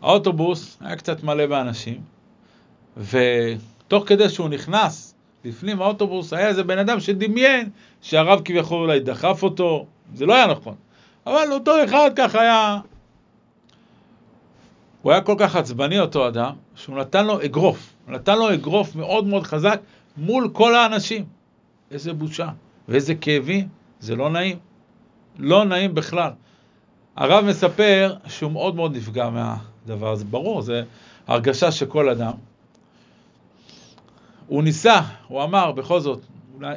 האוטובוס היה קצת מלא באנשים, ותוך כדי שהוא נכנס לפנים האוטובוס, היה איזה בן אדם שדמיין שהרב כביכול אולי דחף אותו, זה לא היה נכון, אבל אותו אחד כך היה, הוא היה כל כך עצבני אותו אדם, שהוא נתן לו אגרוף מאוד מאוד חזק מול כל האנשים. איזה בושה ואיזה כאבים, זה לא נעים בכלל. הרב מספר שהוא מאוד מאוד נפגע מהדבר הזה, ברור, זה הרגשה שכל אדם, הוא ניסה, הוא אמר בכל זאת, אולי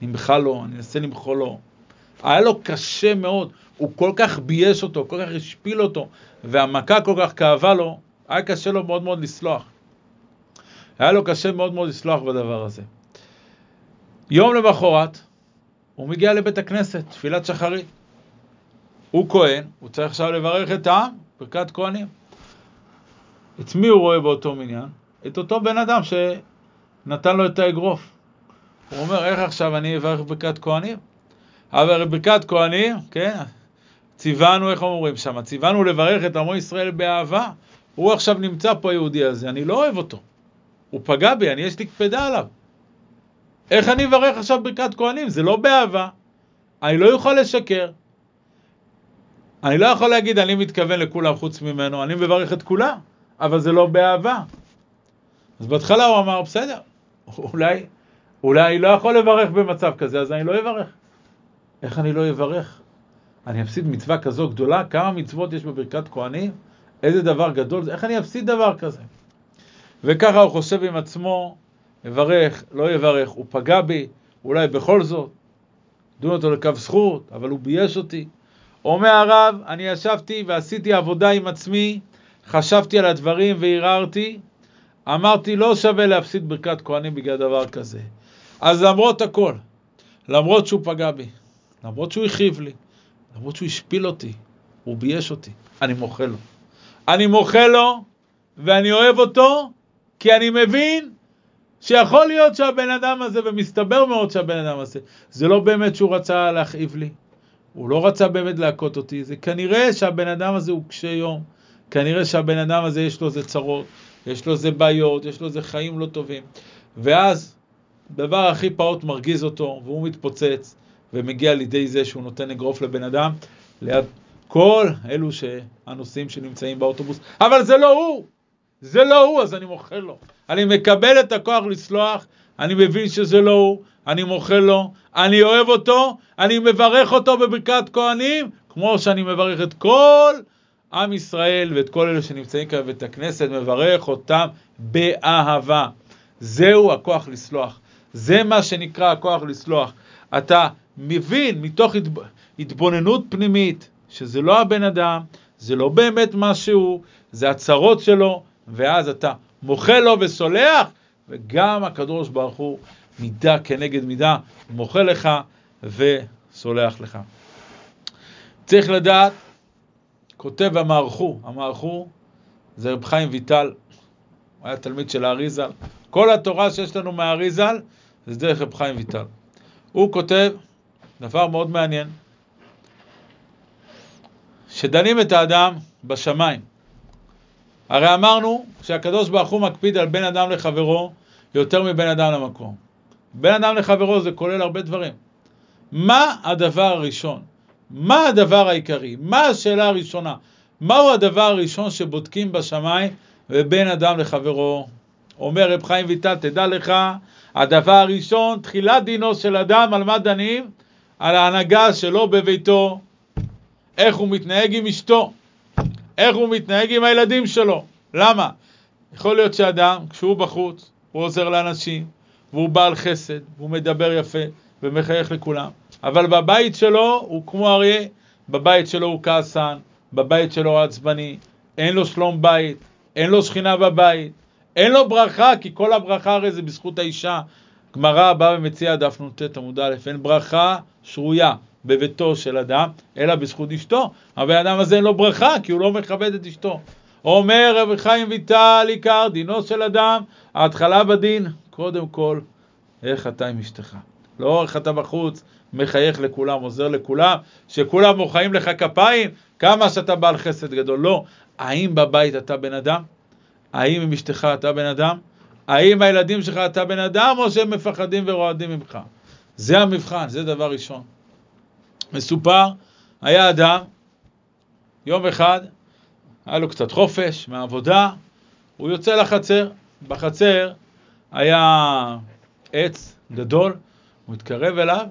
נמחל לו, אני אנסה למחול לו. היה לו קשה מאוד, הוא כל כך בייש אותו, כל כך השפיל אותו, והמכה כל כך כאבה לו, היה קשה לו מאוד מאוד לסלוח. היה לו קשה מאוד מאוד לסלוח בדבר הזה. יום למחרת, הוא מגיע לבית הכנסת, תפילת שחרית. הוא כהן, הוא צריך עכשיו לברך את העם, ברכת כהנים. את מי הוא רואה באותו מניין? את אותו בן אדם שנתן לו את האגרוף. הוא אומר, איך עכשיו אני אברך ברכת כהנים? אבל ברכת כהנים, כן, ציוונו, איך אומרים שם? ציוונו לברך את עמו ישראל באהבה. הוא עכשיו נמצא פה, היהודי הזה, אני לא אוהב אותו. הוא פגע בי, יש לי קפדה עליו. איך אני אברך עכשיו ברכת כהנים? זה לא באהבה. אני לא יכול לשקר. אני לא יכול להגיד, אני מתכוון לכולם חוץ ממנו, אני מברך את כולם, אבל זה לא באהבה. אז בהתחלה הוא אמר, בסדר, אולי אני לא יכול לברך במצב כזה, אז אני לא אברך. איך אני לא אברך? אני אפסיד מצווה כזו גדולה, כמה מצוות יש בברכת כהנים? איזה דבר גדול זה? איך אני אפסיד דבר כזה? וככה הוא חושב עם עצמו, יברך, לא יברך, הוא פגע בי, אולי בכל זאת, דון אותו לקו זכות, אבל הוא בייש אותי. אומר הרב, אני ישבתי ועשיתי עבודה עם עצמי, חשבתי על הדברים והיררתי, אמרתי לא שווה להפסיד ברכת כהנים בגלל דבר כזה. אז למרות הכל, למרות שהוא פגע בי, למרות שהוא הכאיב לי, למרות שהוא השפיל אותי, הוא בייש אותי, אני מוחה לו. אני מוחה לו ואני אוהב אותו, כי אני מבין שיכול להיות שהבן אדם הזה, ומסתבר מאוד שהבן אדם הזה, זה לא באמת שהוא רצה להכאיב לי, הוא לא רצה באמת להכות אותי, זה כנראה שהבן אדם הזה הוא קשה יום, כנראה שהבן אדם הזה יש לו זה צרות, יש לו זה בעיות, יש לו זה חיים לא טובים, ואז דבר הכי פעוט מרגיז אותו, והוא מתפוצץ, ומגיע לידי זה שהוא נותן אגרוף לבן אדם, ליד כל אלו שהנוסעים שנמצאים באוטובוס, אבל זה לא הוא, זה לא הוא, אז אני מוכר לו. אני מקבל את הכוח לסלוח, אני מבין שזה לא הוא, אני מוכר לו, אני אוהב אותו, אני מברך אותו בברכת כהנים, כמו שאני מברך את כל עם ישראל ואת כל אלה שנמצאים כאן בבית הכנסת, מברך אותם באהבה. זהו הכוח לסלוח. זה מה שנקרא הכוח לסלוח. אתה מבין מתוך התבוננות פנימית, שזה לא הבן אדם, זה לא באמת משהו, זה הצרות שלו, ואז אתה מוחה לו וסולח, וגם הקדוש ברוך הוא מידה כנגד מידה, מוחה לך וסולח לך. צריך לדעת, כותב המערכו זה רב חיים ויטל, היה תלמיד של האריזל, כל התורה שיש לנו מהאריזל, זה דרך רב חיים ויטל. הוא כותב דבר מאוד מעניין, שדנים את האדם בשמיים. הרי אמרנו שהקדוש ברוך הוא מקפיד על בין אדם לחברו יותר מבין אדם למקום. בין אדם לחברו זה כולל הרבה דברים. מה הדבר הראשון? מה הדבר העיקרי? מה השאלה הראשונה? מהו הדבר הראשון שבודקים בשמיים ובין אדם לחברו? אומר רב חיים ויטל, תדע לך, הדבר הראשון, תחילת דינו של אדם, על מה דנים? על ההנהגה שלו בביתו, איך הוא מתנהג עם אשתו, איך הוא מתנהג עם הילדים שלו. למה? יכול להיות שאדם, כשהוא בחוץ, הוא עוזר לאנשים, והוא בעל חסד, והוא מדבר יפה, ומחייך לכולם. אבל בבית שלו, הוא כמו אריה, בבית שלו הוא כעסן, בבית שלו הוא עצבני, אין לו שלום בית, אין לו שכינה בבית, אין לו ברכה, כי כל הברכה הרי זה בזכות האישה. גמרא בא ומציע דף נ"ט עמוד א', אין ברכה שרויה בביתו של אדם, אלא בזכות אשתו. אבל האדם הזה אין לו ברכה, כי הוא לא מכבד את אשתו. אומר רב חיים ויטל, עיקר דינו של אדם, ההתחלה בדין, קודם כל, איך אתה עם אשתך. לא איך אתה בחוץ, מחייך לכולם, עוזר לכולם, שכולם מוחאים לך כפיים, כמה שאתה בעל חסד גדול. לא, האם בבית אתה בן אדם? האם עם אשתך אתה בן אדם? האם הילדים שלך אתה בן אדם, או שהם מפחדים ורועדים ממך? זה המבחן, זה דבר ראשון. מסופר, היה אדם, יום אחד, היה לו קצת חופש מהעבודה, הוא יוצא לחצר, בחצר היה עץ גדול, הוא התקרב אליו,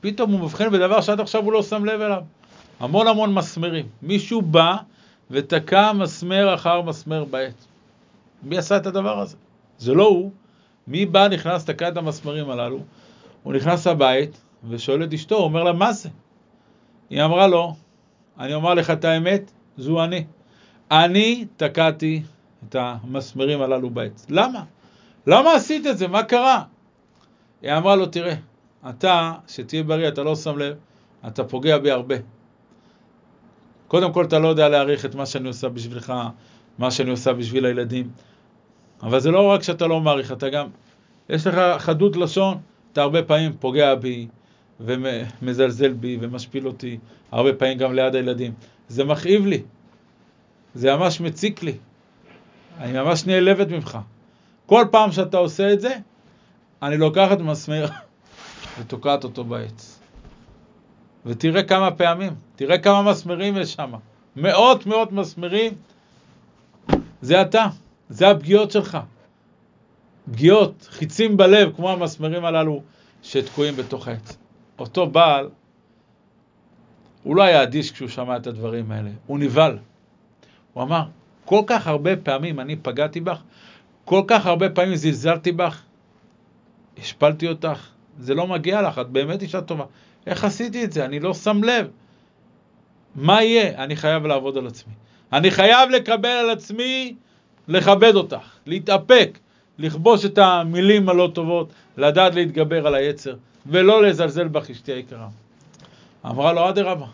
פתאום הוא מבחין בדבר שעד עכשיו הוא לא שם לב אליו, המון מסמרים, מישהו בא ותקע מסמר אחר מסמר בעץ, מי עשה את הדבר הזה? זה לא הוא, מי בא נכנס, תקע את המסמרים הללו, הוא נכנס לבית, ושואל את אשתו, הוא אומר לה, מה זה? היא אמרה לו, אני אומר לך את האמת, זו אני. אני תקעתי את המסמרים הללו בעץ. למה? למה עשית את זה? מה קרה? היא אמרה לו, תראה, אתה, שתהיה בריא, אתה לא שם לב, אתה פוגע בי הרבה. קודם כל, אתה לא יודע להעריך את מה שאני עושה בשבילך, מה שאני עושה בשביל הילדים. אבל זה לא רק שאתה לא מעריך, אתה גם, יש לך חדות לשון, אתה הרבה פעמים פוגע בי, ומזלזל בי ומשפיל אותי, הרבה פעמים גם ליד הילדים. זה מכאיב לי, זה ממש מציק לי, אני ממש נעלבת ממך. כל פעם שאתה עושה את זה, אני לוקחת מסמר ותוקעת אותו בעץ. ותראה כמה פעמים, תראה כמה מסמרים יש שם. מאות מסמרים. זה אתה, זה הפגיעות שלך. פגיעות, חיצים בלב, כמו המסמרים הללו שתקועים בתוך העץ. אותו בעל, הוא לא היה אדיש כשהוא שמע את הדברים האלה. הוא ניבל. הוא אמר, כל כך הרבה פעמים אני פגעתי בך, כל כך הרבה פעמים זלזלתי בך, השפלתי אותך, זה לא מגיע לך, את באמת אישה טובה. איך עשיתי את זה? אני לא שם לב. מה יהיה? אני חייב לעבוד על עצמי. אני חייב לקבל על עצמי, לכבד אותך, להתאפק, לכבוש את המילים הלא טובות, לדעת להתגבר על היצר, ולא לזלזל בך אשתי היקרה. אמרה לו, אדרבה.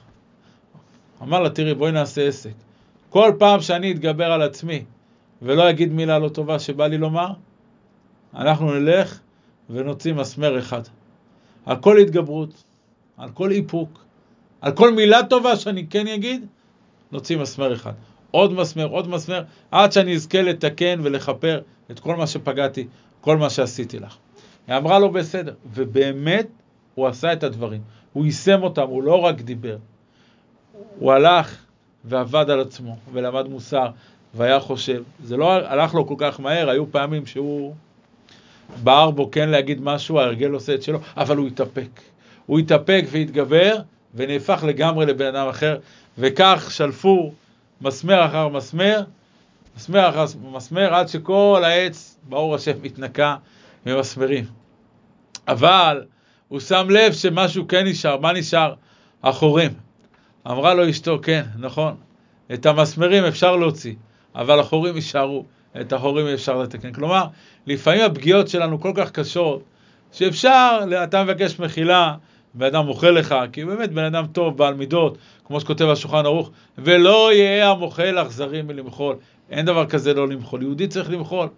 אמר לה, תראי, בואי נעשה עסק. כל פעם שאני אתגבר על עצמי, ולא אגיד מילה לא טובה שבא לי לומר, אנחנו נלך ונוציא מסמר אחד. על כל התגברות, על כל איפוק, על כל מילה טובה שאני כן אגיד, נוציא מסמר אחד. עוד מסמר, עד שאני אזכה לתקן ולחפר את כל מה שפגעתי, כל מה שעשיתי לך. היא אמרה לו בסדר, ובאמת הוא עשה את הדברים. הוא יישם אותם, הוא לא רק דיבר. הוא הלך ועבד על עצמו, ולמד מוסר, והיה חושב. זה לא הלך לו כל כך מהר, היו פעמים שהוא בער בו כן להגיד משהו, ההרגל עושה את שלו, אבל הוא התאפק. הוא התאפק והתגבר, ונהפך לגמרי לבן אדם אחר, וכך שלפו מסמר אחר מסמר, מסמר אחר מסמר, עד שכל העץ, באור השם, מתנקה ממסמרים. אבל הוא שם לב שמשהו כן נשאר, מה נשאר? החורים. אמרה לו אשתו, כן, נכון, את המסמרים אפשר להוציא, אבל החורים יישארו, את החורים אפשר לתקן. כלומר, לפעמים הפגיעות שלנו כל כך קשות, שאפשר, אתה מבקש מחילה, ואדם מוכל לך, כי באמת בן אדם טוב, בעל מידות, כמו שכותב השולחן ערוך, ולא יהיה המוכל אכזרי מלמחול. אין דבר כזה לא למחול, יהודי צריך למחול.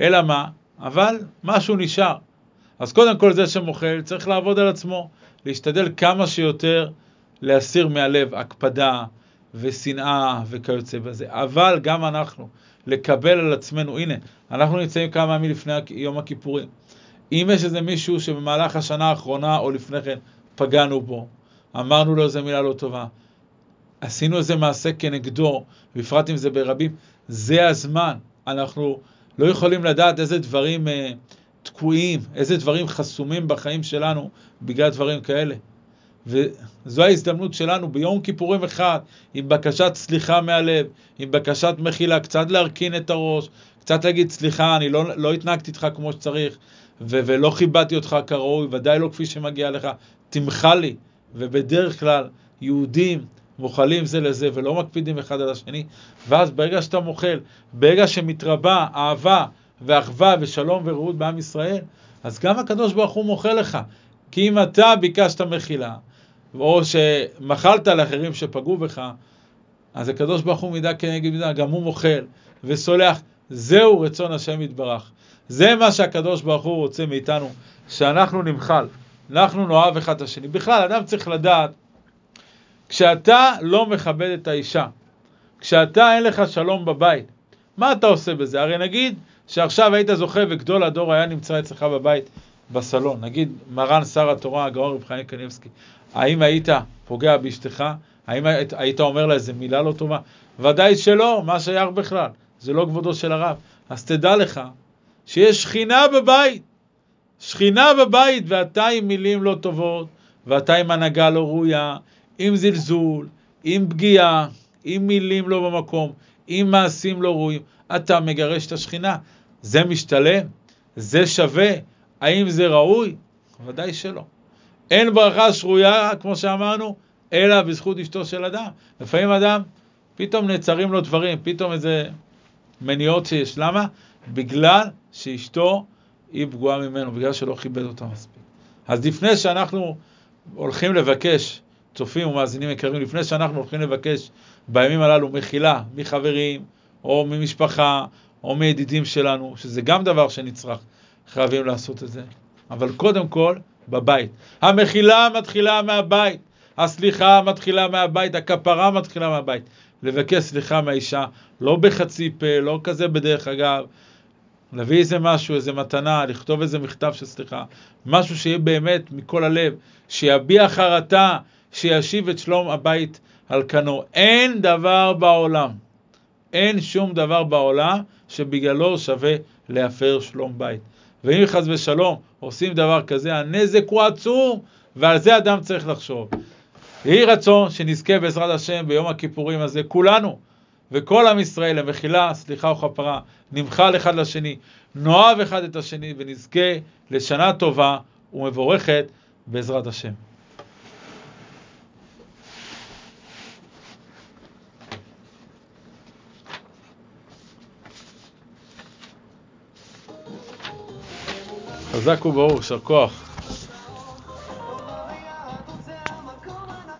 אלא מה? אבל משהו נשאר. אז קודם כל זה שמוכל, צריך לעבוד על עצמו, להשתדל כמה שיותר, להסיר מהלב הקפדה ושנאה וכיוצא בזה. אבל גם אנחנו, לקבל על עצמנו, הנה, אנחנו נמצאים כמה ימים לפני יום הכיפורים. אם יש איזה מישהו שבמהלך השנה האחרונה או לפני כן פגענו בו, אמרנו לו איזה מילה לא טובה, עשינו איזה מעשה כנגדו, בפרט אם זה ברבים, זה הזמן. אנחנו לא יכולים לדעת איזה דברים תקועים, איזה דברים חסומים בחיים שלנו בגלל דברים כאלה. וזו ההזדמנות שלנו ביום כיפורים אחד, עם בקשת סליחה מהלב, עם בקשת מחילה, קצת להרכין את הראש, קצת להגיד סליחה, אני לא התנהגתי איתך כמו שצריך, ולא חיבאתי אותך כראוי, ודאי לא כפי שמגיע לך, תמחה לי. ובדרך כלל יהודים מוכלים זה לזה ולא מקפידים אחד על השני, ואז ברגע שאתה מוכל, ברגע שמתרבה אהבה ואחווה ושלום ורעות בעם ישראל, אז גם הקדוש ברוך הוא מוכל לך, כי אם אתה ביקשת מחילה, או שמחלת לאחרים שפגעו בך, אז הקדוש ברוך הוא מידה כנגד מידה, גם הוא מוכל וסולח, זהו רצון השם יתברך. זה מה שהקדוש ברוך הוא רוצה מאיתנו, שאנחנו נמחל, אנחנו נאהב אחד את השני. בכלל, אדם צריך לדעת, כשאתה לא מכבד את האישה, כשאתה אין לך שלום בבית, מה אתה עושה בזה? הרי נגיד שעכשיו היית זוכה וגדול הדור היה נמצא אצלך בבית, בסלון, נגיד מרן שר התורה, הגאון רב חיים קניבסקי, האם היית פוגע באשתך? האם היית אומר לה איזה מילה לא טובה? ודאי שלא, מה שייך בכלל, זה לא כבודו של הרב. אז תדע לך שיש שכינה בבית, שכינה בבית, ואתה עם מילים לא טובות, ואתה עם הנהגה לא ראויה, עם זלזול, עם פגיעה, עם מילים לא במקום, עם מעשים לא ראויים, אתה מגרש את השכינה. זה משתלם? זה שווה? האם זה ראוי? ודאי שלא. אין ברכה שרויה, כמו שאמרנו, אלא בזכות אשתו של אדם. לפעמים אדם, פתאום נעצרים לו דברים, פתאום איזה מניעות שיש. למה? בגלל שאשתו היא פגועה ממנו, בגלל שלא כיבד אותה מספיק. אז לפני שאנחנו הולכים לבקש, צופים ומאזינים יקרים, לפני שאנחנו הולכים לבקש בימים הללו מחילה, מחברים, או ממשפחה, או מידידים שלנו, שזה גם דבר שנצרך, חייבים לעשות את זה. אבל קודם כל, בבית. המחילה מתחילה מהבית. הסליחה מתחילה מהבית. הכפרה מתחילה מהבית. לבקש סליחה מהאישה, לא בחצי פה, לא כזה בדרך אגב. להביא איזה משהו, איזה מתנה, לכתוב איזה מכתב של סליחה, משהו שיהיה באמת מכל הלב, שיביע חרטה, שישיב את שלום הבית על כנו. אין דבר בעולם, אין שום דבר בעולם שבגללו שווה להפר שלום בית. ואם חס ושלום עושים דבר כזה, הנזק הוא עצום, ועל זה אדם צריך לחשוב. יהי רצון שנזכה בעזרת השם ביום הכיפורים הזה, כולנו, וכל עם ישראל, המחילה, סליחה וכפרה, נמחל אחד לשני, נאהב אחד את השני, ונזכה לשנה טובה ומבורכת בעזרת השם. חזק וברוך, שר כוח.